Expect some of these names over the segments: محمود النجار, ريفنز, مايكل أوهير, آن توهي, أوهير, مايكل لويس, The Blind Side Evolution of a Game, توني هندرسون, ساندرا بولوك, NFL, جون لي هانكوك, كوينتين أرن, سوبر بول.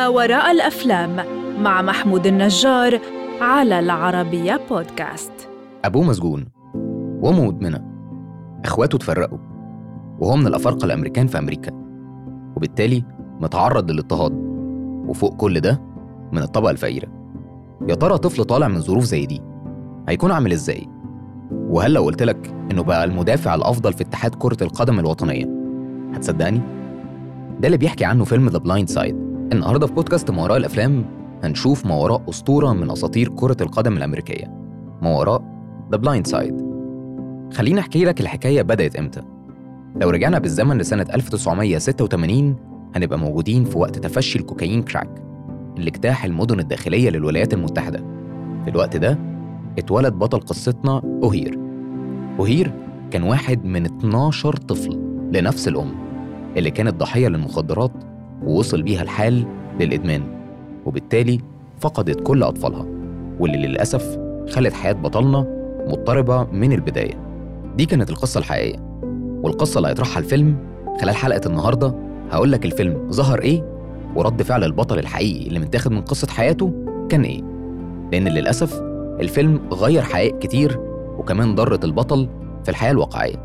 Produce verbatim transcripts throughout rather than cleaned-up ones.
ما وراء الأفلام مع محمود النجار على العربية بودكاست. أبوه مسجون وأمه مدمنة، إخواته اتفرقوا وهو من الأفارقة الأمريكان في أمريكا، وبالتالي متعرض للاضطهاد، وفوق كل ده من الطبقة الفقيرة. يا ترى طفل طالع من ظروف زي دي هيكون عامل إزاي؟ وهل لو قلت لك إنه بقى المدافع الأفضل في اتحاد كرة القدم الوطنية هتصدقني؟ ده اللي بيحكي عنه فيلم The Blind Side. النهاردة في بودكاست ما وراء الأفلام هنشوف ما وراء أسطورة من أساطير كرة القدم الأمريكية، ما وراء The Blind Side. خليني أحكي لك الحكاية بدأت إمتى. لو رجعنا بالزمن لسنة ألف وتسعمية وستة وتمانين هنبقى موجودين في وقت تفشي الكوكايين كراك اللي اجتاح المدن الداخلية للولايات المتحدة. في الوقت ده اتولد بطل قصتنا أوهير. أوهير كان واحد من اتناشر طفل لنفس الأم اللي كانت ضحية للمخدرات، ووصل بيها الحال للإدمان، وبالتالي فقدت كل أطفالها، واللي للأسف خلت حياة بطلنا مضطربة من البداية. دي كانت القصة الحقيقية، والقصة اللي هيطرحها الفيلم. خلال حلقة النهاردة هقولك الفيلم ظهر إيه، ورد فعل البطل الحقيقي اللي متاخد من قصة حياته كان إيه، لأن للأسف الفيلم غير حقائق كتير، وكمان ضرت البطل في الحياة الواقعية.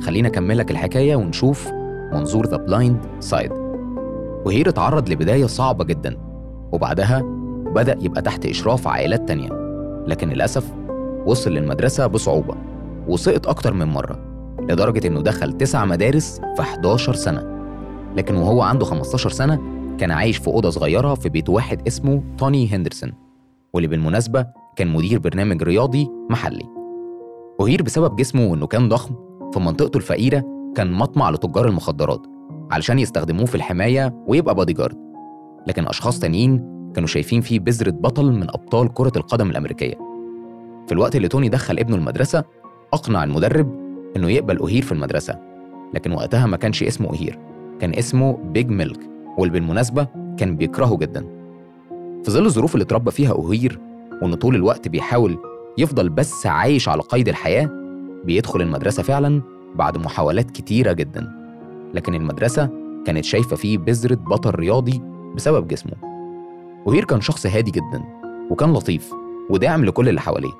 خلينا أكملك الحكاية ونشوف منظور The Blind Side. وهير اتعرض لبداية صعبة جداً، وبعدها بدأ يبقى تحت إشراف عائلات تانية، لكن للأسف وصل للمدرسة بصعوبة، وسقط أكتر من مرة لدرجة إنه دخل تسع مدارس في حداشر سنة. لكن وهو عنده خمستاشر سنة كان عايش في أوضة صغيرة في بيت واحد اسمه توني هندرسون، واللي بالمناسبة كان مدير برنامج رياضي محلي. وهير بسبب جسمه وإنه كان ضخم في منطقته الفقيرة كان مطمع لتجار المخدرات علشان يستخدموه في الحماية ويبقى بادي جارد، لكن أشخاص تانيين كانوا شايفين فيه بذرة بطل من أبطال كرة القدم الأمريكية. في الوقت اللي توني دخل ابنه المدرسة أقنع المدرب إنه يقبل أوهير في المدرسة، لكن وقتها ما كانش اسمه أوهير، كان اسمه بيج ميلك، واللي بالمناسبة كان بيكرهه جدا. في ظل الظروف اللي اتربى فيها أوهير، وإنه طول الوقت بيحاول يفضل بس عايش على قيد الحياة، بيدخل المدرسة فعلا بعد محاولات كتيرة جدا، لكن المدرسة كانت شايفة فيه بذرة بطل رياضي بسبب جسمه. أوهير كان شخص هادي جداً، وكان لطيف وداعم لكل اللي حواليه،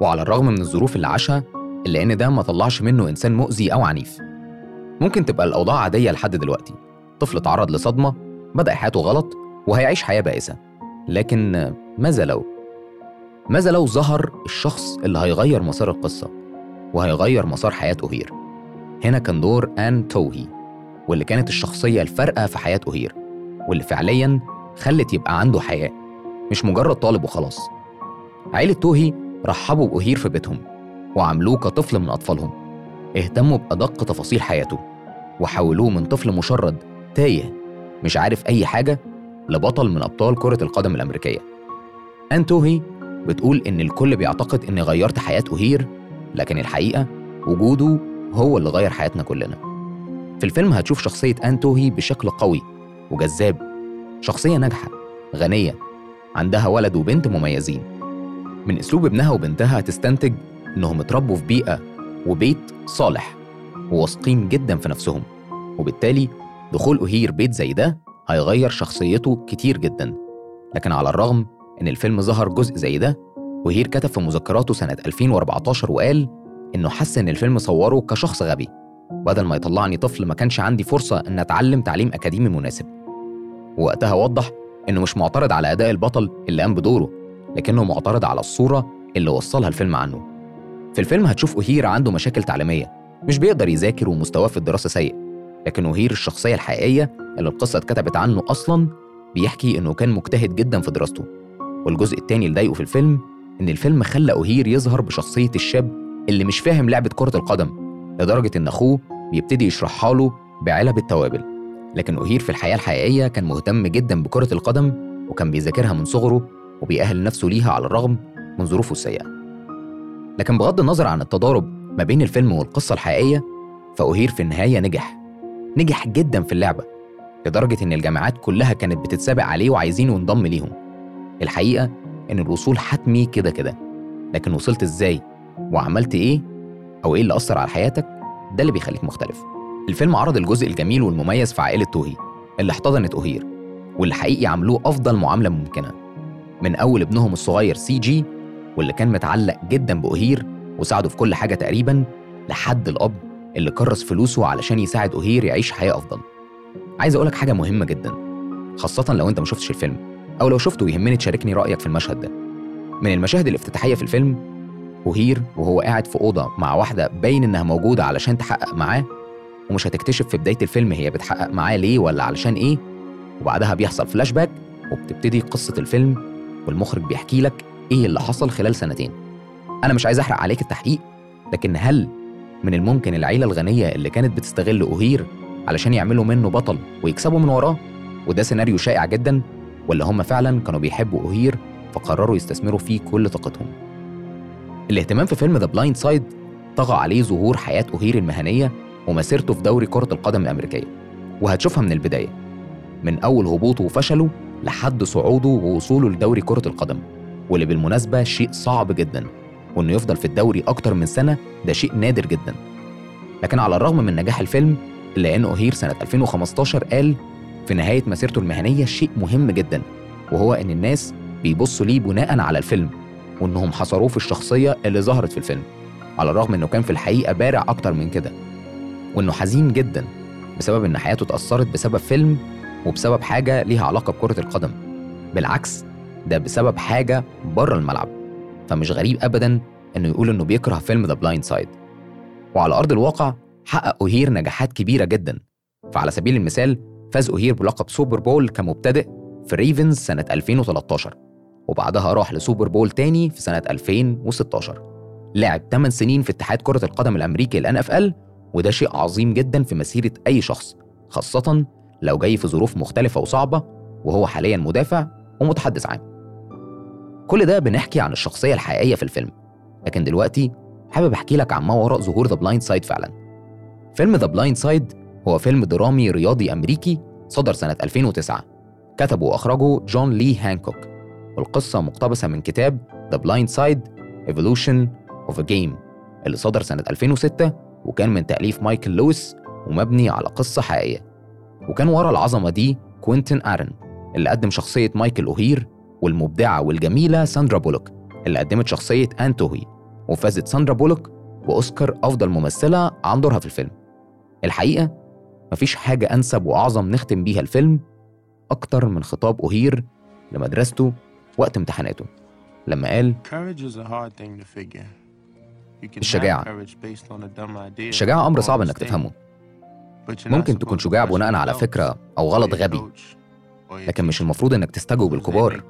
وعلى الرغم من الظروف اللي عاشها إلا إن ده ما طلعش منه إنسان مؤذي أو عنيف. ممكن تبقى الأوضاع عادية لحد دلوقتي، طفل اتعرض لصدمة، بدأ حياته غلط، وهيعيش حياة بائسة، لكن ماذا لو؟ ماذا لو ظهر الشخص اللي هيغير مسار القصة وهيغير مسار حياة أوهير؟ هنا كان دور آن توهي، واللي كانت الشخصية الفارقة في حياة أوهير، واللي فعلياً خلت يبقى عنده حياة، مش مجرد طالب وخلاص. عائلة توهي رحبوا بأوهير في بيتهم، وعملوه كطفل من أطفالهم، اهتموا بأدق تفاصيل حياته، وحولوه من طفل مشرد تايه مش عارف أي حاجة لبطل من أبطال كرة القدم الأمريكية. آن توهي بتقول إن الكل بيعتقد إني غيرت حياة أوهير، لكن الحقيقة وجوده هو اللي غير حياتنا كلنا. في الفيلم هتشوف شخصية آن توهي بشكل قوي وجذاب، شخصية ناجحة غنية عندها ولد وبنت مميزين. من أسلوب ابنها وبنتها هتستنتج إنهم اتربوا في بيئة وبيت صالح وواثقين جدا في نفسهم، وبالتالي دخول أوهير بيت زي ده هيغير شخصيته كتير جدا. لكن على الرغم إن الفيلم ظهر جزء زي ده، أوهير كتب في مذكراته سنة ألفين وأربعتاشر وقال إنه حس إن الفيلم صوره كشخص غبي، بدل ما يطلعني طفل ما كانش عندي فرصة أن أتعلم تعليم أكاديمي مناسب. وقتها وضح أنه مش معترض على أداء البطل اللي قام بدوره، لكنه معترض على الصورة اللي وصلها الفيلم عنه. في الفيلم هتشوف أوهير عنده مشاكل تعليمية، مش بيقدر يذاكر ومستواه في الدراسة سيء، لكن أوهير الشخصية الحقيقية اللي القصة اتكتبت عنه أصلاً بيحكي أنه كان مجتهد جداً في دراسته. والجزء التاني اللي ضايقه في الفيلم أن الفيلم خلى أوهير يظهر بشخصية الشاب اللي مش فاهم لعبة كرة القدم، لدرجة إن أخوه بيبتدي يشرحها له بعلب التوابل. لكن أوهير في الحياة الحقيقية كان مهتم جداً بكرة القدم، وكان بيذاكرها من صغره وبيأهل نفسه ليها على الرغم من ظروفه السيئة. لكن بغض النظر عن التضارب ما بين الفيلم والقصة الحقيقية، فأوهير في النهاية نجح نجح جداً في اللعبة، لدرجة إن الجامعات كلها كانت بتتسابق عليه وعايزينه ينضم ليهم. الحقيقة إن الوصول حتمي كده كده، لكن وصلت إزاي وعملت إيه أو إيه اللي أثر على حياتك، ده اللي بيخليك مختلف. الفيلم عرض الجزء الجميل والمميز في عائلة توهي اللي احتضنت أوهير، واللي حقيقي عملوه أفضل معاملة ممكنة، من أول ابنهم الصغير سي جي واللي كان متعلق جداً بأوهير وساعده في كل حاجة تقريباً، لحد الأب اللي كرس فلوسه علشان يساعد أوهير يعيش حياة أفضل. عايز أقولك حاجة مهمة جداً، خاصة لو أنت ما شفتش الفيلم، أو لو شفته يهمني تشاركني رأيك في المشهد ده. من المشاهد الافتتاحية في الفيلم، أوهير وهو قاعد في أوضة مع واحدة باين إنها موجودة علشان تحقق معاه، ومش هتكتشف في بداية الفيلم هي بتحقق معاه ليه ولا علشان إيه، وبعدها بيحصل فلاش باك وبتبتدي قصة الفيلم، والمخرج بيحكي لك إيه اللي حصل خلال سنتين. أنا مش عايز أحرق عليك التحقيق، لكن هل من الممكن العيلة الغنية اللي كانت بتستغل أوهير علشان يعملوا منه بطل ويكسبوا من وراه، وده سيناريو شائع جدا، ولا هم فعلا كانوا بيحبوا أوهير فقرروا يستثمروا فيه كل طاقتهم؟ الاهتمام في فيلم The Blind Side طغى عليه ظهور حياة أوهير المهنية ومسيرته في دوري كرة القدم الأمريكية، وهتشوفها من البداية، من أول هبوطه وفشله لحد صعوده ووصوله لدوري كرة القدم، واللي بالمناسبة شيء صعب جدا، وإنه يفضل في الدوري أكتر من سنة ده شيء نادر جدا. لكن على الرغم من نجاح الفيلم، إلا أن أوهير سنة ألفين وخمستاشر قال في نهاية مسيرته المهنية شيء مهم جدا، وهو إن الناس بيبصوا ليه بناء على الفيلم، وإنهم حصروه في الشخصية اللي ظهرت في الفيلم، على الرغم إنه كان في الحقيقة بارع أكتر من كده، وإنه حزين جدا بسبب إن حياته اتأثرت بسبب فيلم وبسبب حاجة ليها علاقة بكرة القدم. بالعكس، ده بسبب حاجة بره الملعب، فمش غريب أبداً إنه يقول إنه بيكره فيلم The Blind Side. وعلى أرض الواقع حقق أوهير نجاحات كبيرة جداً، فعلى سبيل المثال فاز أوهير بلقب سوبر بول كمبتدئ في ريفنز سنة ألفين وتلتاشر، وبعدها راح لسوبر بول تاني في سنة ألفين وستاشر. لعب تمن سنين في اتحاد كرة القدم الأمريكي ال إن إف إل، وده شيء عظيم جداً في مسيرة أي شخص، خاصة لو جاي في ظروف مختلفة وصعبة، وهو حالياً مدافع ومتحدث عام. كل ده بنحكي عن الشخصية الحقيقية في الفيلم، لكن دلوقتي حابب أحكي لك عن ما وراء ظهور The Blind Side فعلاً. فيلم The Blind Side هو فيلم درامي رياضي أمريكي صدر سنة ألفين وتسعة، كتبه وأخرجه جون لي هانكوك، والقصة مقتبسة من كتاب The Blind Side Evolution of a Game اللي صدر سنة ألفين وستة، وكان من تأليف مايكل لويس ومبني على قصة حقيقية. وكان ورا العظمة دي كوينتين أرن اللي قدم شخصية مايكل أوهير، والمبدعة والجميلة ساندرا بولوك اللي قدمت شخصية آن توهي، وفازت ساندرا بولوك بأوسكار أفضل ممثلة عن دورها في الفيلم. الحقيقة مفيش حاجة أنسب وأعظم نختم بيها الفيلم أكتر من خطاب أوهير لمدرسته وقت امتحاناته، لما قال: الشجاعة الشجاعة أمر صعب إنك تفهمه، ممكن تكون شجاع بناء على فكرة أو غلط غبي، لكن مش المفروض إنك تستجوب الكبار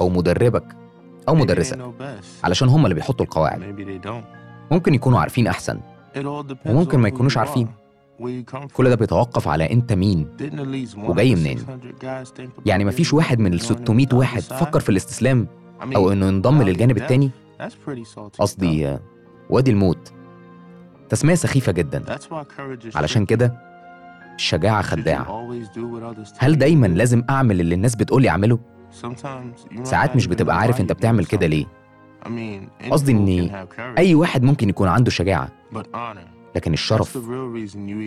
أو مدربك أو مدرسك، علشان هم اللي بيحطوا القواعد. ممكن يكونوا عارفين أحسن، وممكن ما يكونوش عارفين. كل ده بيتوقف على أنت مين وجاي منين. يعني ما فيش واحد من ال ستمية واحد فكر في الاستسلام أو إنه ينضم للجانب التاني، قصدي وادي الموت. تسمية سخيفة جداً، علشان كده الشجاعة خداعة. هل دايماً لازم أعمل اللي الناس بتقولي أعمله؟ ساعات مش بتبقى عارف أنت بتعمل كده ليه. قصدي إن أي واحد ممكن يكون عنده شجاعة، لكن الشرف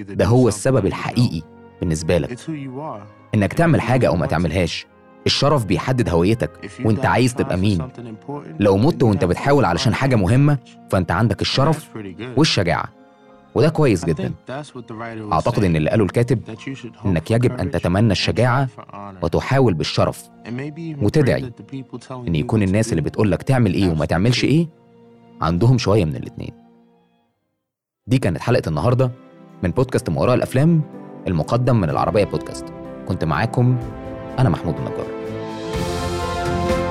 ده هو السبب الحقيقي بالنسبة لك إنك تعمل حاجة أو ما تعملهاش. الشرف بيحدد هويتك وانت عايز تبقى مين. لو مت وانت بتحاول علشان حاجة مهمة، فانت عندك الشرف والشجاعة، وده كويس جدا. أعتقد إن اللي قاله الكاتب إنك يجب أن تتمنى الشجاعة وتحاول بالشرف، وتدعي إن يكون الناس اللي بتقولك تعمل إيه وما تعملش إيه عندهم شوية من الاتنين. دي كانت حلقة النهاردة من بودكاست ما وراء الأفلام، المقدم من العربية بودكاست. كنت معاكم أنا محمود النجار.